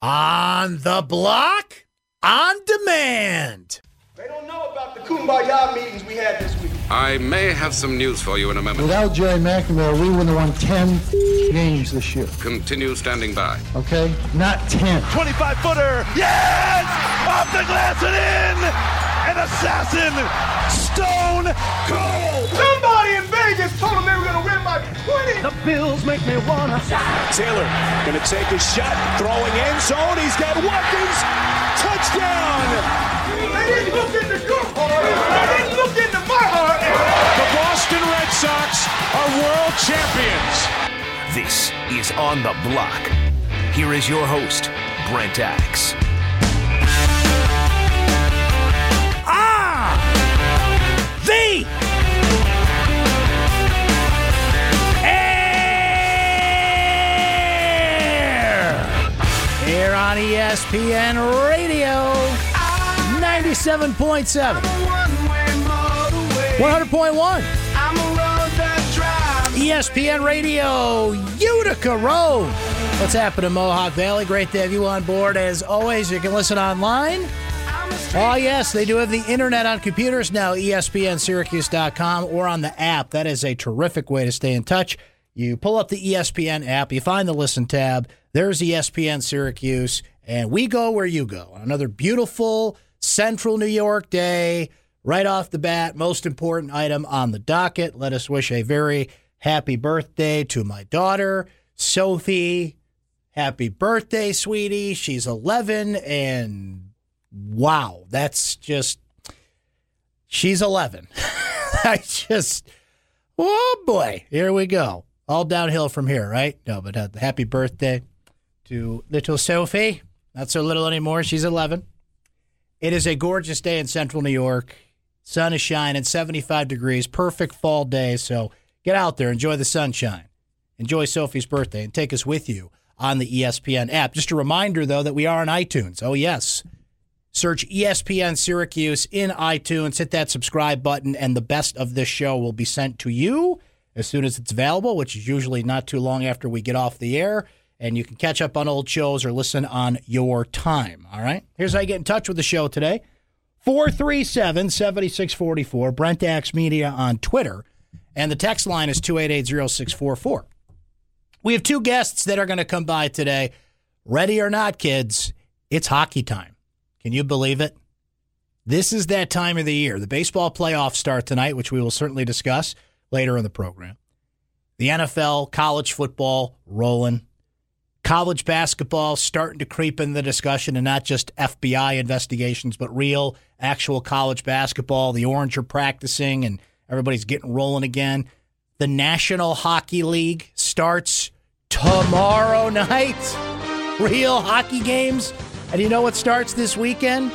On the Block On Demand. They don't know about the Kumbaya meetings we had this week. I may have some news for you in a moment. Without Jerry McElroy, we would have won 10 games this year. Continue standing by. Okay? Not 10. 25-footer. Yes! Off the glass and in! An assassin! Stone cold! Somebody in Vegas told them they were going to win by 20! The Bills make me want to shot! Taylor going to take his shot. Throwing end zone. He's got Watkins. Touchdown! They didn't look into your heart. They didn't look into my heart. The Boston Red Sox are world champions. This is On The Block. Here is your host, Brent Axe. Here on ESPN Radio. 97.7. 100.1. ESPN Radio, Utica Road. What's happening, Mohawk Valley? Great to have you on board. As always, you can listen online. Oh, yes, they do have the internet on computers now, ESPNSyracuse.com or on the app. That is a terrific way to stay in touch. You pull up the ESPN app, you find the Listen tab. There's ESPN Syracuse, and we go where you go. Another beautiful Central New York day. Right off the bat, most important item on the docket. Let us wish a very happy birthday to my daughter, Sophie. Happy birthday, sweetie. She's 11, and wow, that's just, she's 11. Oh boy, here we go. All downhill from here, right? No, but happy birthday to little Sophie. Not so little anymore. She's 11. It is a gorgeous day in central New York. Sun is shining, 75 degrees, perfect fall day. So get out there, enjoy the sunshine, enjoy Sophie's birthday, and take us with you on the ESPN app. Just a reminder, though, that we are on iTunes. Oh, yes. Search ESPN Syracuse in iTunes, hit that subscribe button, and the best of this show will be sent to you as soon as it's available, which is usually not too long after we get off the air. And you can catch up on old shows or listen on your time, all right? Here's how you get in touch with the show today. 437-7644, Brent Axe Media on Twitter. And the text line is 2880644. We have two guests that are going to come by today. Ready or not, kids, it's hockey time. Can you believe it? This is that time of the year. The baseball playoffs start tonight, which we will certainly discuss later in the program. The NFL, college football, rolling. College basketball starting to creep in the discussion, and not just FBI investigations, but real, actual college basketball. The Orange are practicing, and everybody's getting rolling again. The National Hockey League starts tomorrow night. Real hockey games. And you know what starts this weekend?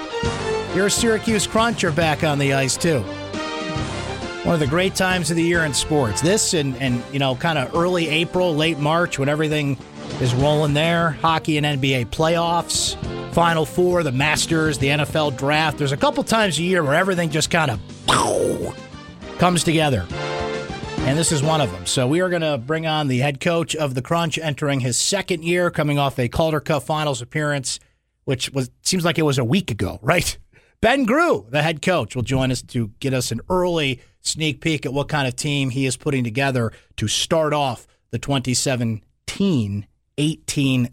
Your Syracuse Crunch are back on the ice, too. One of the great times of the year in sports. This and you know, kind of early April, late March, when everything is rolling there. Hockey and NBA playoffs, Final Four, the Masters, the NFL draft. There's a couple times a year where everything just kind of comes together. And this is one of them. So we are going to bring on the head coach of the Crunch, entering his second year, coming off a Calder Cup Finals appearance, which seems like it was a week ago, right? Ben Grew, the head coach, will join us to get us an early sneak peek at what kind of team he is putting together to start off the 2017-18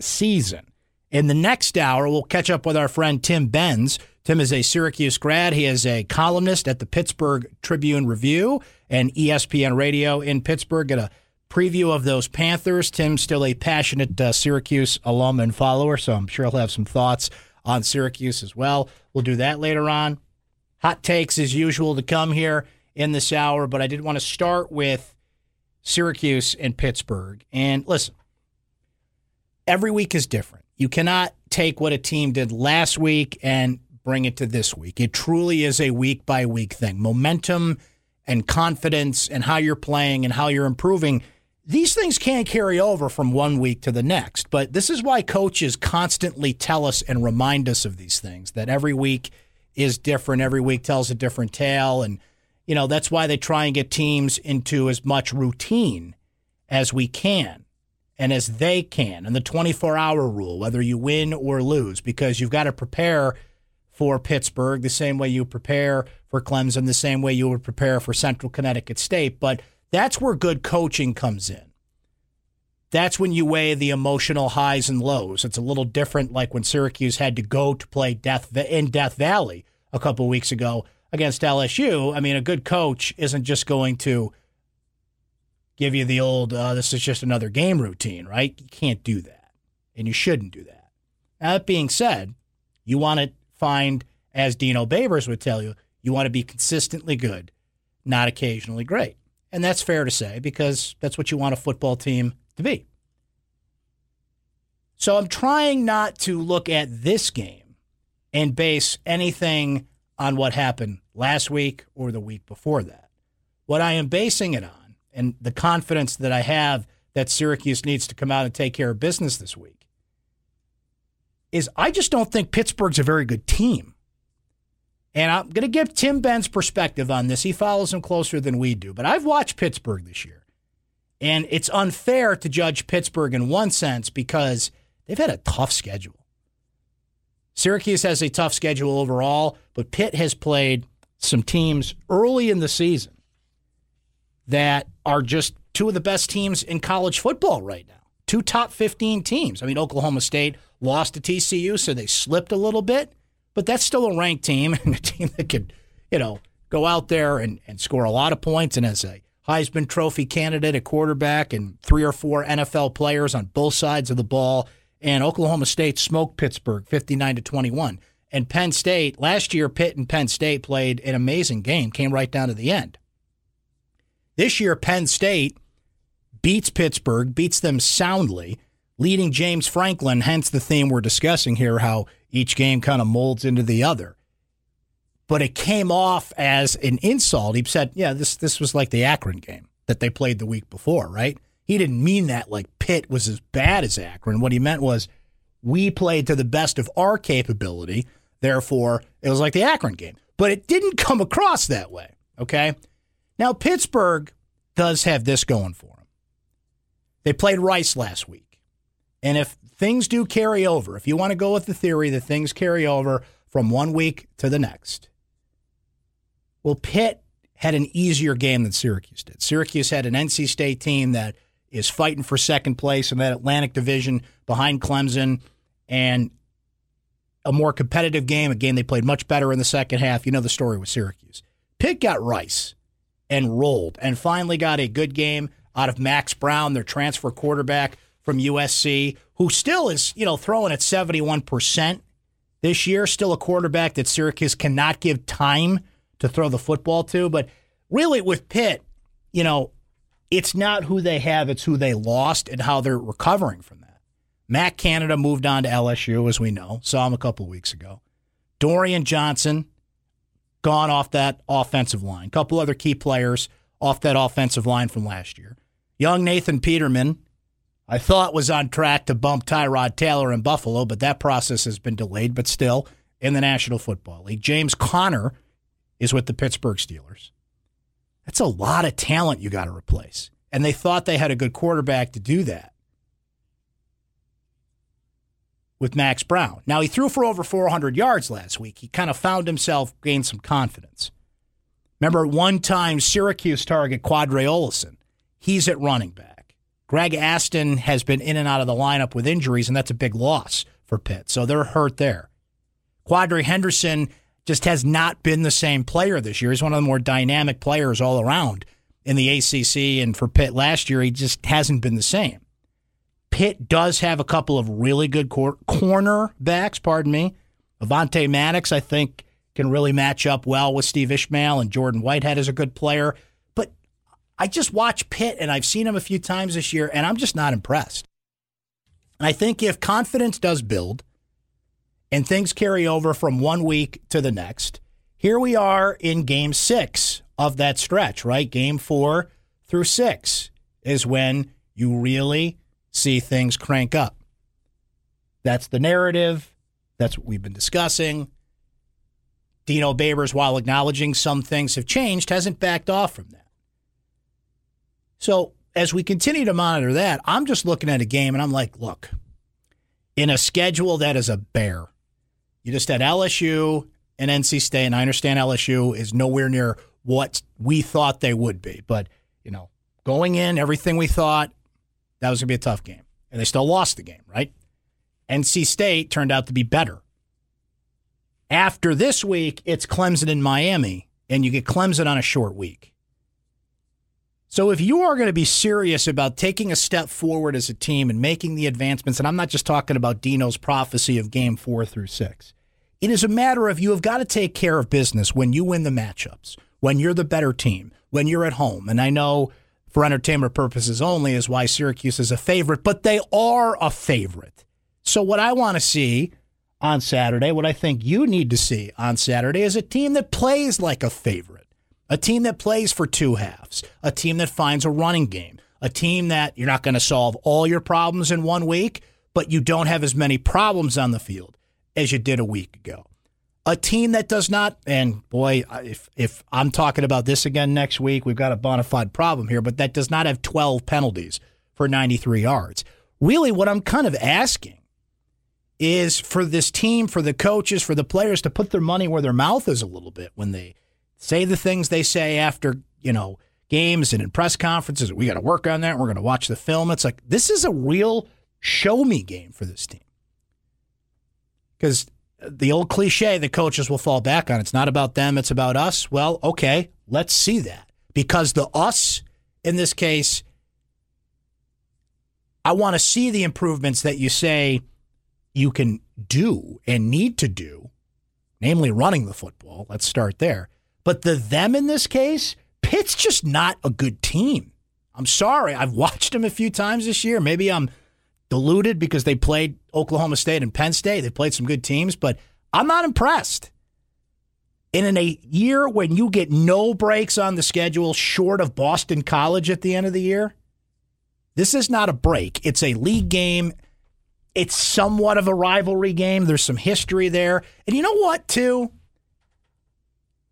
season. In the next hour, we'll catch up with our friend Tim Benz. Tim is a Syracuse grad. He is a columnist at the Pittsburgh Tribune Review and ESPN Radio in Pittsburgh. Get a preview of those Panthers. Tim's still a passionate Syracuse alum and follower, so I'm sure he'll have some thoughts on Syracuse as well. We'll do that later on. Hot takes, as usual, to come here in this hour, but I did want to start with Syracuse and Pittsburgh. And listen, every week is different. You cannot take what a team did last week and bring it to this week. It truly is a week-by-week thing. Momentum and confidence and how you're playing and how you're improving, these things can't carry over from one week to the next. But this is why coaches constantly tell us and remind us of these things, that every week is different. Every week tells a different tale. And, you know, that's why they try and get teams into as much routine as we can. and as they can, and the 24-hour rule, whether you win or lose, because you've got to prepare for Pittsburgh the same way you prepare for Clemson, the same way you would prepare for Central Connecticut State. But that's where good coaching comes in. That's when you weigh the emotional highs and lows. It's a little different, like when Syracuse had to go to play Death Valley a couple weeks ago against LSU. I mean, a good coach isn't just going to give you the old, this is just another game routine, right? You can't do that, and you shouldn't do that. Now, that being said, you want to find, as Dino Babers would tell you, you want to be consistently good, not occasionally great. And that's fair to say, because that's what you want a football team to be. So I'm trying not to look at this game and base anything on what happened last week or the week before that. What I am basing it on, and the confidence that I have that Syracuse needs to come out and take care of business this week, is I just don't think Pittsburgh's a very good team. And I'm going to give Tim Benz perspective on this. He follows him closer than we do. But I've watched Pittsburgh this year. And it's unfair to judge Pittsburgh in one sense because they've had a tough schedule. Syracuse has a tough schedule overall, but Pitt has played some teams early in the season that are just two of the best teams in college football right now. Two top 15 teams. I mean, Oklahoma State lost to TCU, so they slipped a little bit, but that's still a ranked team and a team that could, go out there and score a lot of points. And as a Heisman Trophy candidate at quarterback and 3 or 4 NFL players on both sides of the ball. And Oklahoma State smoked Pittsburgh 59-21. And Penn State, last year Pitt and Penn State played an amazing game, came right down to the end. This year Penn State beats Pittsburgh, beats them soundly, leading James Franklin, hence the theme we're discussing here, how each game kind of molds into the other. But it came off as an insult. He said, yeah, this was like the Akron game that they played the week before, right? He didn't mean that like Pitt was as bad as Akron. What he meant was we played to the best of our capability, therefore it was like the Akron game. But it didn't come across that way, okay? Now, Pittsburgh does have this going for them. They played Rice last week. And if things do carry over, if you want to go with the theory that things carry over from one week to the next, well, Pitt had an easier game than Syracuse did. Syracuse had an NC State team that is fighting for second place in that Atlantic Division behind Clemson, and a more competitive game, a game they played much better in the second half. You know the story with Syracuse. Pitt got Rice and rolled and finally got a good game out of Max Brown, their transfer quarterback from USC, who still is, throwing at 71% this year, still a quarterback that Syracuse cannot give time to throw the football to. But really with Pitt, it's not who they have, it's who they lost and how they're recovering from that. Matt Canada moved on to LSU, as we know. Saw him a couple weeks ago. Dorian Johnson gone off that offensive line. A couple other key players off that offensive line from last year. Young Nathan Peterman, I thought was on track to bump Tyrod Taylor in Buffalo, but that process has been delayed, but still in the National Football League. James Conner is with the Pittsburgh Steelers. That's a lot of talent you got to replace. And they thought they had a good quarterback to do that with Max Brown. Now, he threw for over 400 yards last week. He kind of found himself, gained some confidence. Remember, one time Syracuse target Quadre Olesen. He's at running back. Greg Aston has been in and out of the lineup with injuries, and that's a big loss for Pitt. So they're hurt there. Quadre Henderson just has not been the same player this year. He's one of the more dynamic players all around in the ACC, and for Pitt last year, he just hasn't been the same. Pitt does have a couple of really good cornerbacks, Avonte Maddox, I think, can really match up well with Steve Ishmael, and Jordan Whitehead is a good player. But I just watch Pitt, and I've seen him a few times this year, and I'm just not impressed. And I think if confidence does build, and things carry over from one week to the next, here we are in Game 6 of that stretch, right? Game 4 through 6 is when you really see things crank up. That's the narrative. That's what we've been discussing. Dino Babers, while acknowledging some things have changed, hasn't backed off from that. So as we continue to monitor that, I'm just looking at a game and I'm like, look, in a schedule that is a bear, you just had LSU and NC State, and I understand LSU is nowhere near what we thought they would be, but you know, going in, everything we thought, that was going to be a tough game, and they still lost the game, right? NC State turned out to be better. After this week, it's Clemson and Miami, and you get Clemson on a short week. So if you are going to be serious about taking a step forward as a team and making the advancements, and I'm not just talking about Dino's prophecy of game 4 through 6, it is a matter of you have got to take care of business when you win the matchups, when you're the better team, when you're at home. And I know for entertainment purposes only is why Syracuse is a favorite, but they are a favorite. So what I want to see on Saturday, what I think you need to see on Saturday, is a team that plays like a favorite, a team that plays for two halves, a team that finds a running game, a team that you're not going to solve all your problems in 1 week, but you don't have as many problems on the field as you did a week ago. A team that does not, and boy, if I'm talking about this again next week, we've got a bona fide problem here, but that does not have 12 penalties for 93 yards. Really, what I'm kind of asking is for this team, for the coaches, for the players to put their money where their mouth is a little bit when they say the things they say after, you know, games and in press conferences. We got to work on that. We're going to watch the film. It's like, this is a real show me game for this team. Because the old cliche the coaches will fall back on, it's not about them, it's about us. Well, okay, let's see that. Because the us, in this case, I want to see the improvements that you say you can do and need to do, namely running the football. Let's start there. But the them in this case, Pitt's just not a good team. I'm sorry. I've watched them a few times this year. Maybe I'm deluded because they played Oklahoma State and Penn State. They played some good teams, but I'm not impressed. And in a year when you get no breaks on the schedule short of Boston College at the end of the year, this is not a break. It's a league game. It's somewhat of a rivalry game. There's some history there. And you know what, too?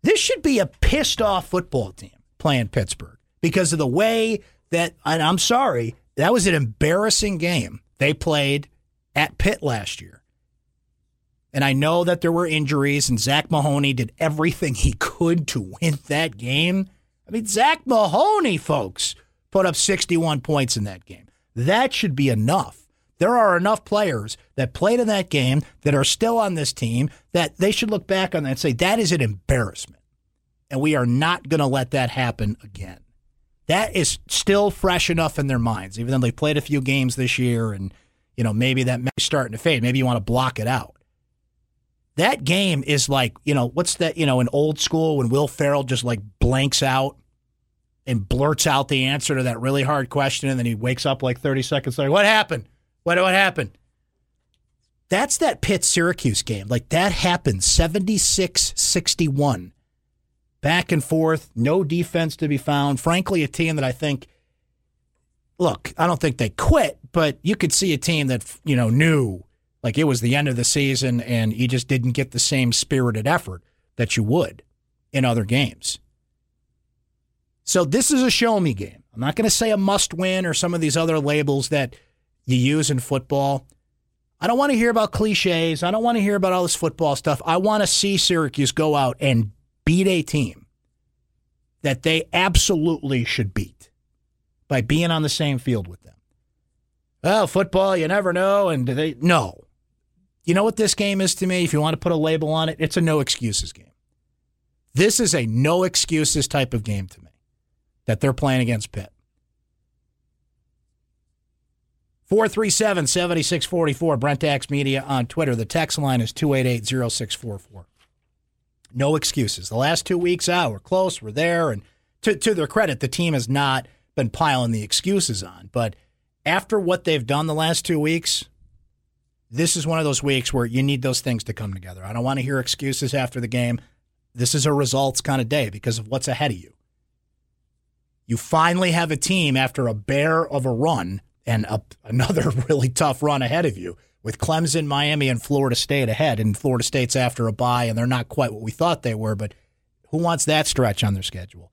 This should be a pissed-off football team playing Pittsburgh because of the way that, and I'm sorry, that was an embarrassing game they played at Pitt last year. And I know that there were injuries, and Zach Mahoney did everything he could to win that game. I mean, Zach Mahoney, folks, put up 61 points in that game. That should be enough. There are enough players that played in that game that are still on this team that they should look back on that and say, that is an embarrassment. And we are not going to let that happen again. That is still fresh enough in their minds, even though they played a few games this year and, you know, maybe that may be starting to fade. Maybe you want to block it out. That game is like, you know, what's that, you know, in old school when Will Ferrell just like blanks out and blurts out the answer to that really hard question and then he wakes up like 30 seconds later, what happened? What happened? That's that Pitt-Syracuse game. Like, that happened 76-61. Back and forth, no defense to be found. Frankly, a team that I think, look, I don't think they quit, but you could see a team that, you know, knew, like, it was the end of the season and you just didn't get the same spirited effort that you would in other games. So this is a show-me game. I'm not going to say a must-win or some of these other labels that you use in football. I don't want to hear about cliches. I don't want to hear about all this football stuff. I want to see Syracuse go out and beat a team that they absolutely should beat by being on the same field with them. Well, football, you never know. And they no. You know what this game is to me? If you want to put a label on it, it's a no excuses game. This is a no excuses type of game to me that they're playing against Pitt. 437-7644, Brent Axe Media on Twitter. The text line is 288-0644. No excuses. The last 2 weeks, we're close, we're there. And to their credit, the team has not been piling the excuses on. But after what they've done the last 2 weeks, this is one of those weeks where you need those things to come together. I don't want to hear excuses after the game. This is a results kind of day because of what's ahead of you. You finally have a team after a bear of a run and another really tough run ahead of you with Clemson, Miami, and Florida State ahead. And Florida State's after a bye, and they're not quite what we thought they were, but who wants that stretch on their schedule?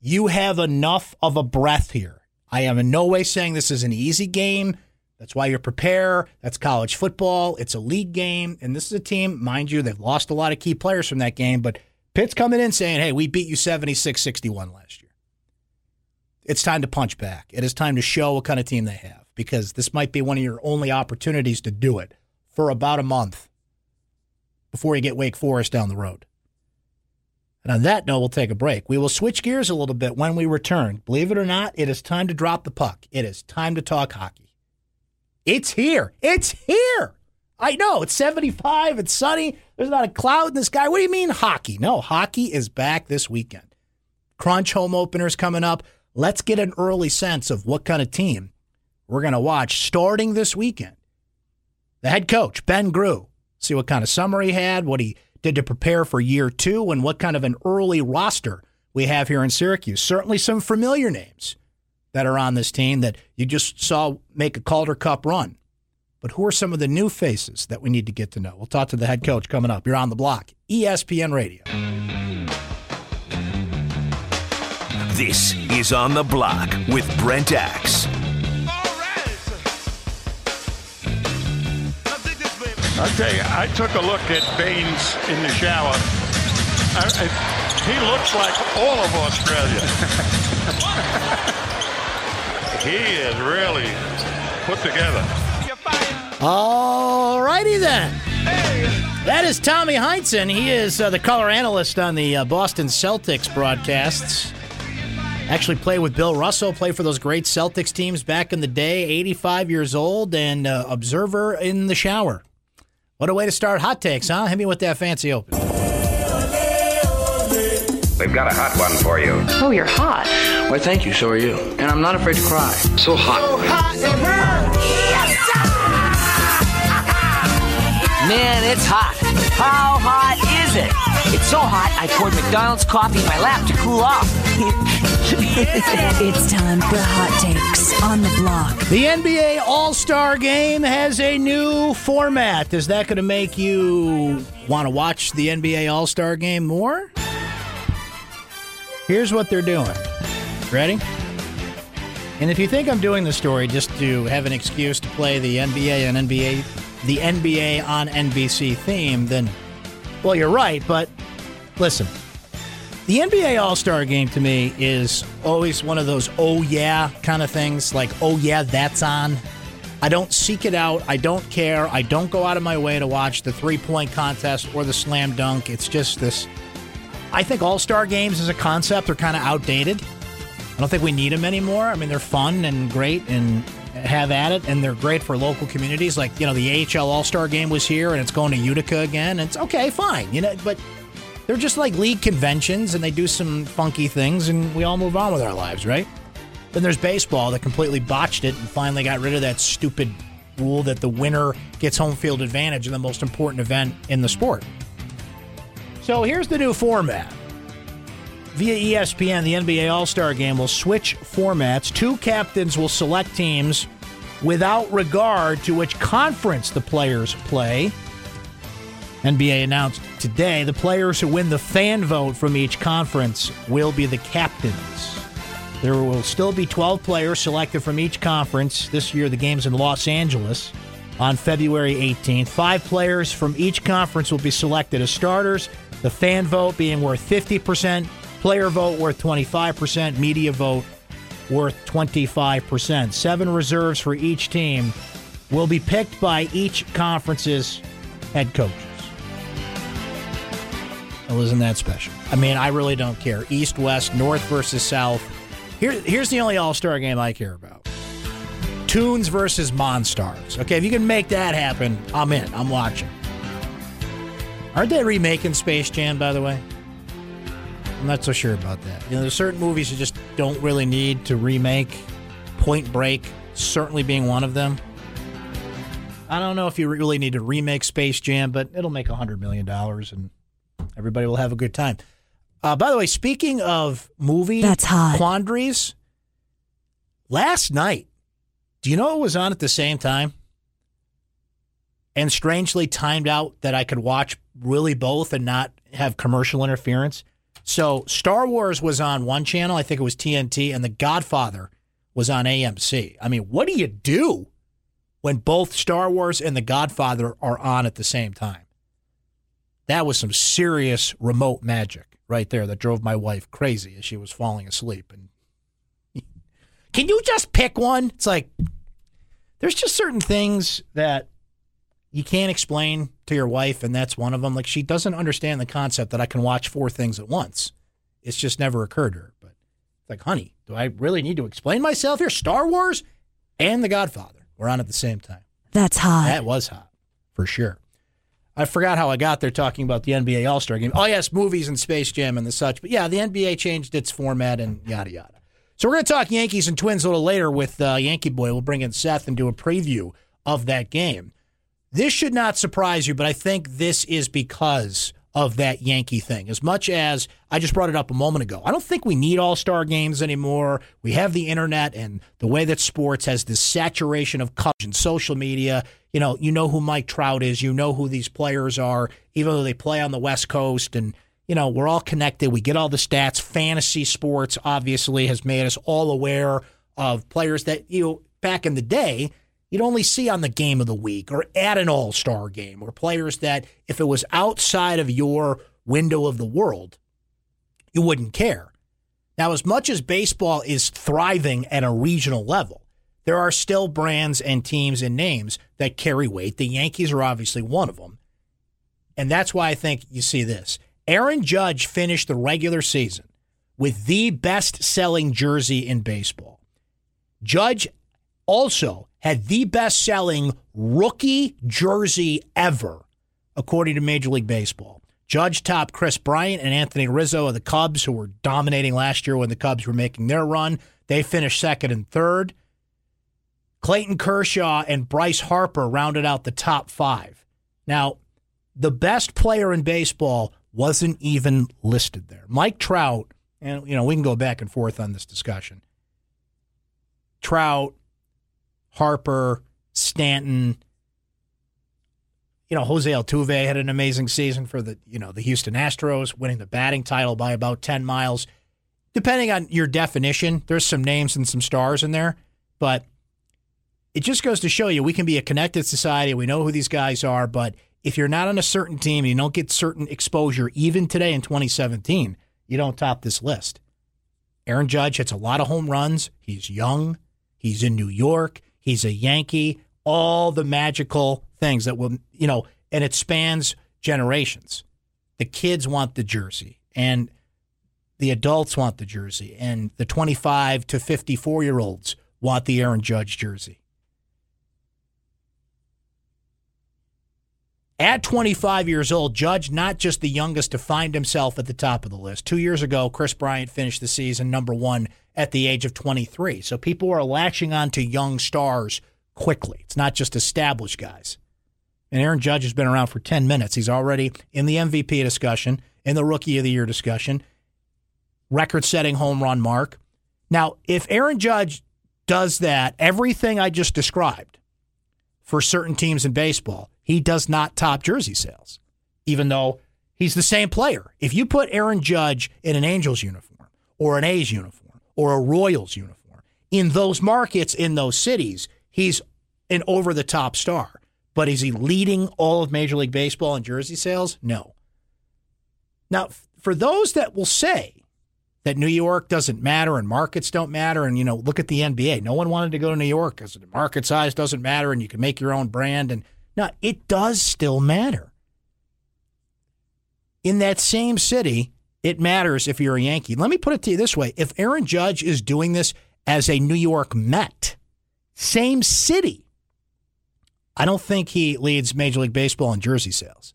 You have enough of a breath here. I am in no way saying this is an easy game. That's why you prepare. That's college football. It's a league game. And this is a team, mind you, they've lost a lot of key players from that game. But Pitt's coming in saying, hey, we beat you 76-61 last year. It's time to punch back. It is time to show what kind of team they have, because this might be one of your only opportunities to do it for about a month before you get Wake Forest down the road. And on that note, we'll take a break. We will switch gears a little bit when we return. Believe it or not, it is time to drop the puck. It is time to talk hockey. It's here. It's here. I know. It's 75. It's sunny. There's not a cloud in the sky. What do you mean hockey? No, hockey is back this weekend. Crunch home opener's coming up. Let's get an early sense of what kind of team we're going to watch starting this weekend. The head coach, Ben Grew, see what kind of summer he had, what he did to prepare for year two, and what kind of an early roster we have here in Syracuse. Certainly some familiar names that are on this team that you just saw make a Calder Cup run. But who are some of the new faces that we need to get to know? We'll talk to the head coach coming up. You're on the block, ESPN Radio. This is On the Block with Brent Axe. I'll tell you, I took a look at Baines in the shower. He looks like all of Australia. He is really put together. All righty then. That is Tommy Heinsohn. He is the color analyst on the Boston Celtics broadcasts. Actually played with Bill Russell, played for those great Celtics teams back in the day, 85 years old, and observer in the shower. What a way to start hot takes, huh? Hit me with that fancy open. We've got a hot one for you. Oh, you're hot. Why, thank you. So are you. And I'm not afraid to cry. So hot. So hot it hurts. Yes, sir. Man, it's hot. How hot is it? It's so hot, I poured McDonald's coffee in my lap to cool off. It's time for hot takes on the block. The NBA All-Star Game has a new format. Is that going to make you want to watch the NBA All-Star Game more? Here's what they're doing. Ready? And if you think I'm doing this story just to have an excuse to play the NBA on NBC theme, then, well, you're right. But listen, the NBA All-Star Game to me is always one of those oh yeah kind of things, like oh yeah, that's on. I don't seek it out. I don't care. I don't go out of my way to watch the three-point contest or the slam dunk. It's just this. I think All-Star Games as a concept are kind of outdated. I don't think we need them anymore. I mean, they're fun and great and have at it, and they're great for local communities. Like, you know, the AHL All-Star Game was here, and it's going to Utica again. It's okay, fine, you know, but they're just like league conventions, and they do some funky things, and we all move on with our lives, right? Then there's baseball that completely botched it and finally got rid of that stupid rule that the winner gets home field advantage in the most important event in the sport. So here's the new format. Via ESPN, the NBA All-Star Game will switch formats. Two captains will select teams without regard to which conference the players play. NBA announced today the players who win the fan vote from each conference will be the captains. There will still be 12 players selected from each conference. This year the game's in Los Angeles on February 18th. 5 players from each conference will be selected as starters. The fan vote being worth 50%, player vote worth 25%, media vote worth 25%. 7 reserves for each team will be picked by each conference's head coaches. Well, isn't that special? I mean, I really don't care. East, West, North versus South. Here's the only All-Star Game I care about. Tunes versus Monstars. Okay, if you can make that happen, I'm in. I'm watching. Aren't they remaking Space Jam, by the way? I'm not so sure about that. You know, there's certain movies you just don't really need to remake. Point Break certainly being one of them. I don't know if you really need to remake Space Jam, but it'll make $100 million and everybody will have a good time. By the way, speaking of movie quandaries, last night, do you know what was on at the same time? And strangely timed out that I could watch really both and not have commercial interference. So Star Wars was on one channel, I think it was TNT, and The Godfather was on AMC. I mean, what do you do when both Star Wars and The Godfather are on at the same time? That was some serious remote magic right there that drove my wife crazy as she was falling asleep. And can you just pick one? It's like, there's just certain things that you can't explain to your wife, and that's one of them. Like, she doesn't understand the concept that I can watch four things at once. It's just never occurred to her. But it's like, honey, do I really need to explain myself here? Star Wars and The Godfather were on at the same time. That's hot. That was hot, for sure. I forgot how I got there talking about the NBA All-Star Game. Oh, yes, movies and Space Jam and the such. But, yeah, the NBA changed its format and yada, yada. So we're going to talk Yankees and Twins a little later with Yankee Boy. We'll bring in Seth and do a preview of that game. This should not surprise you, but I think this is because of that Yankee thing. As much as I just brought it up a moment ago, I don't think we need all-star games anymore. We have the internet and the way that sports has this saturation of coverage and social media. You know who Mike Trout is. You know who these players are, even though they play on the West Coast. And, you know, we're all connected. We get all the stats. Fantasy sports, obviously, has made us all aware of players that, you know, back in the day, you'd only see on the game of the week or at an all-star game, or players that if it was outside of your window of the world, you wouldn't care. Now, as much as baseball is thriving at a regional level, there are still brands and teams and names that carry weight. The Yankees are obviously one of them. And that's why I think you see this. Aaron Judge finished the regular season with the best-selling jersey in baseball. Judge also had the best-selling rookie jersey ever, according to Major League Baseball. Judge topped Chris Bryant and Anthony Rizzo of the Cubs, who were dominating last year when the Cubs were making their run. They finished second and third. Clayton Kershaw and Bryce Harper rounded out the top five. Now, the best player in baseball wasn't even listed there. Mike Trout, and you know, we can go back and forth on this discussion. Trout, Harper, Stanton, you know, Jose Altuve had an amazing season for the, you know, the Houston Astros, winning the batting title by about 10 miles. Depending on your definition, there's some names and some stars in there, but it just goes to show you we can be a connected society. We know who these guys are, but if you're not on a certain team and you don't get certain exposure, even today in 2017, you don't top this list. Aaron Judge hits a lot of home runs. He's young. He's in New York. He's a Yankee, all the magical things that will, you know, and it spans generations. The kids want the jersey, and the adults want the jersey, and the 25 to 54-year-olds want the Aaron Judge jersey. At 25 years old, Judge, not just the youngest to find himself at the top of the list. 2 years ago, Chris Bryant finished the season number one at the age of 23. So people are latching on to young stars quickly. It's not just established guys. And Aaron Judge has been around for 10 minutes. He's already in the MVP discussion, in the Rookie of the Year discussion, record-setting home run mark. Now, if Aaron Judge does that, everything I just described for certain teams in baseball, he does not top jersey sales, even though he's the same player. If you put Aaron Judge in an Angels uniform or an A's uniform, or a Royals uniform, in those markets, in those cities, he's an over-the-top star. But is he leading all of Major League Baseball in jersey sales? No. Now, for those that will say that New York doesn't matter and markets don't matter, and, you know, look at the NBA. No one wanted to go to New York because the market size doesn't matter and you can make your own brand. And no, it does still matter. In that same city, it matters if you're a Yankee. Let me put it to you this way. If Aaron Judge is doing this as a New York Met, same city, I don't think he leads Major League Baseball in jersey sales.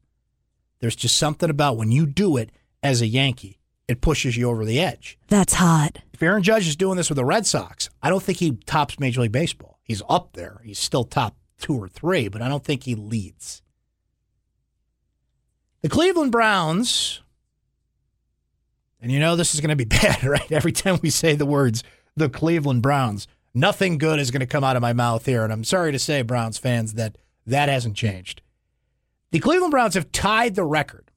There's just something about when you do it as a Yankee, it pushes you over the edge. That's hot. If Aaron Judge is doing this with the Red Sox, I don't think he tops Major League Baseball. He's up there. He's still top two or three, but I don't think he leads. The Cleveland Browns... And you know this is going to be bad, right? Every time we say the words, the Cleveland Browns, nothing good is going to come out of my mouth here. And I'm sorry to say, Browns fans, that hasn't changed. The Cleveland Browns have tied the record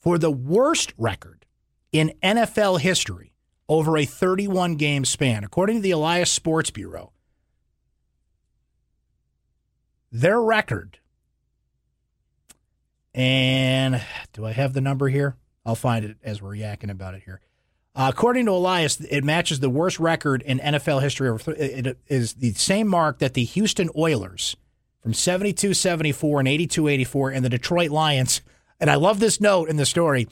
for the worst record in NFL history over a 31-game span. According to the Elias Sports Bureau, their record, and do I have the number here? I'll find it as we're yakking about it here. According to Elias, it matches the worst record in NFL history. It is the same mark that the Houston Oilers from 72-74 and 82-84 and the Detroit Lions, and I love this note in the story,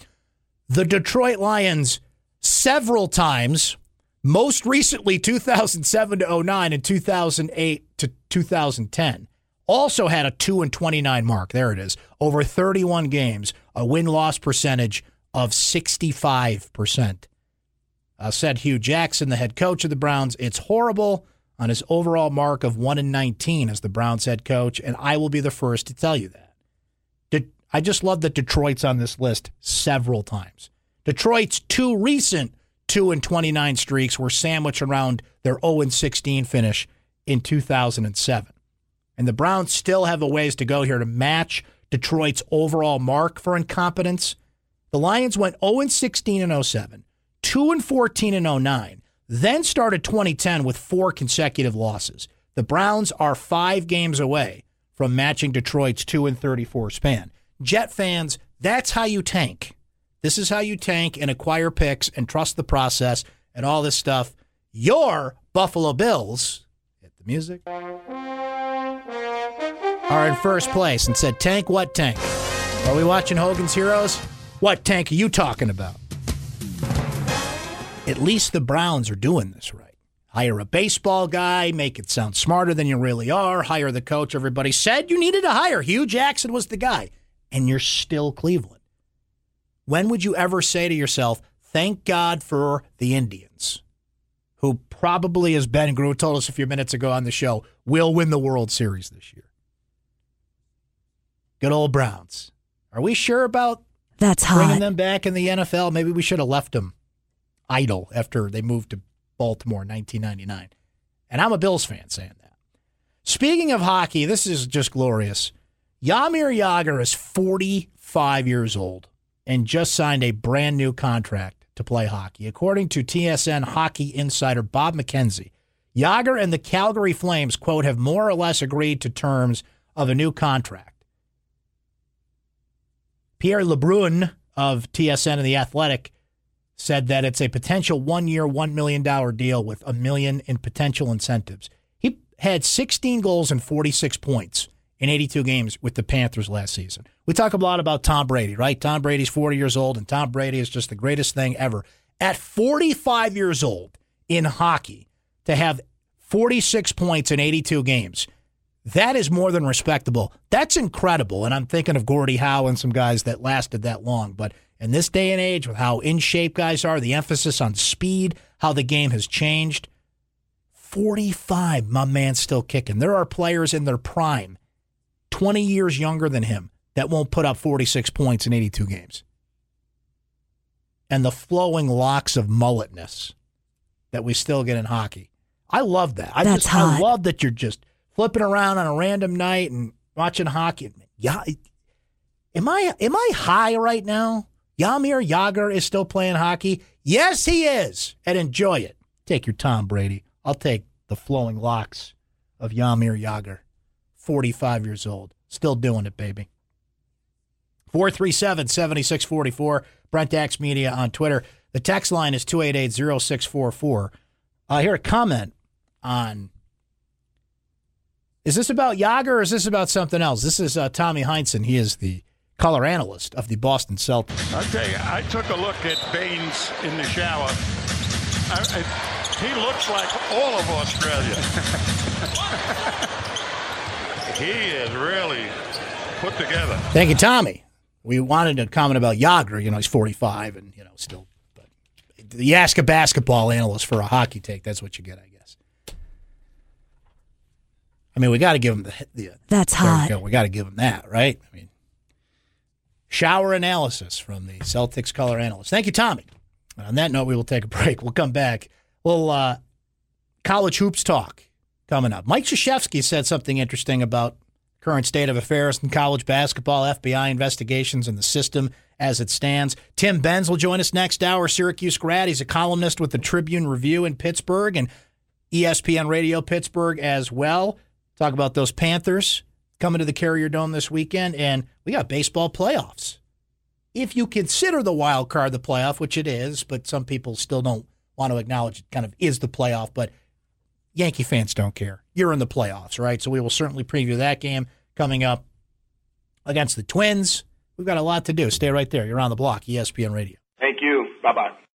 the Detroit Lions several times, most recently 2007-09 and 2008-2010, also had a 2-29 mark. There it is. Over 31 games, a win-loss percentage of 65%. Said Hugh Jackson, the head coach of the Browns, it's horrible on his overall mark of 1-19 as the Browns head coach, and I will be the first to tell you that. I just love that Detroit's on this list several times. Detroit's two recent 2-29 streaks were sandwiched around their 0-16 finish in 2007. And the Browns still have a ways to go here to match Detroit's overall mark for incompetence. The Lions went 0-16 in 2007, 2-14 in 2009, then started 2010 with 4 consecutive losses. The Browns are 5 games away from matching Detroit's 2-34 span. Jet fans, that's how you tank. This is how you tank and acquire picks and trust the process and all this stuff. Your Buffalo Bills, hit the music, are in first place and said, tank what tank? Are we watching Hogan's Heroes? What tank are you talking about? At least the Browns are doing this right. Hire a baseball guy, make it sound smarter than you really are, hire the coach everybody said you needed to hire. Hugh Jackson was the guy, and you're still Cleveland. When would you ever say to yourself, thank God for the Indians, who probably, as Ben Grew told us a few minutes ago on the show, will win the World Series this year? Good old Browns. Are we sure about bringing them back in the NFL? Maybe we should have left them idle after they moved to Baltimore in 1999. And I'm a Bills fan saying that. Speaking of hockey, this is just glorious. Jaromir Jagr is 45 years old and just signed a brand new contract to play hockey. According to TSN hockey insider Bob McKenzie, Jagr and the Calgary Flames, quote, have more or less agreed to terms of a new contract. Pierre LeBrun of TSN and The Athletic said that it's a potential 1-year, $1 million deal with $1 million in potential incentives. He had 16 goals and 46 points in 82 games with the Panthers last season. We talk a lot about Tom Brady, right? Tom Brady's 40 years old, and Tom Brady is just the greatest thing ever. At 45 years old in hockey, to have 46 points in 82 games, that is more than respectable. That's incredible, and I'm thinking of Gordie Howe and some guys that lasted that long, but in this day and age, with how in shape guys are, the emphasis on speed, how the game has changed, 45, my man's still kicking. There are players in their prime, 20 years younger than him, that won't put up 46 points in 82 games. And the flowing locks of mulletness that we still get in hockey. I love that. I love that you're just flipping around on a random night and watching hockey. Yeah, am I high right now? Jaromir Jagr is still playing hockey? Yes, he is. And enjoy it. Take your Tom Brady. I'll take the flowing locks of Jaromir Jagr. 45 years old. Still doing it, baby. 437-7644. Brent Axe Media on Twitter. The text line is 288-0644. I hear a comment on, is this about Jagr or is this about something else? This is Tommy Heinsohn. He is the color analyst of the Boston Celtics. I'll tell you, I took a look at Baines in the shower. He looks like all of Australia. He is really put together. Thank you, Tommy. We wanted to comment about Jagr. You know, he's 45 and, you know, still. But you ask a basketball analyst for a hockey take, that's what you get, I guess. I mean, we got to give him the that's hot. We got to give him that, right? I mean, shower analysis from the Celtics color analyst. Thank you, Tommy. And on that note, we will take a break. We'll come back. We'll college hoops talk. Coming up, Mike Krzyzewski said something interesting about Current state of affairs in college basketball, FBI investigations in the system as it stands. Tim Benz will join us next hour, Syracuse grad. He's a columnist with the Tribune Review in Pittsburgh and ESPN Radio Pittsburgh as well. Talk about those Panthers coming to the Carrier Dome this weekend, and we got baseball playoffs. If you consider the wild card the playoff, which it is, but some people still don't want to acknowledge it kind of is the playoff, but Yankee fans don't care. You're in the playoffs, right? So we will certainly preview that game coming up against the Twins. We've got a lot to do. Stay right there. You're on the block, ESPN Radio. Thank you. Bye-bye.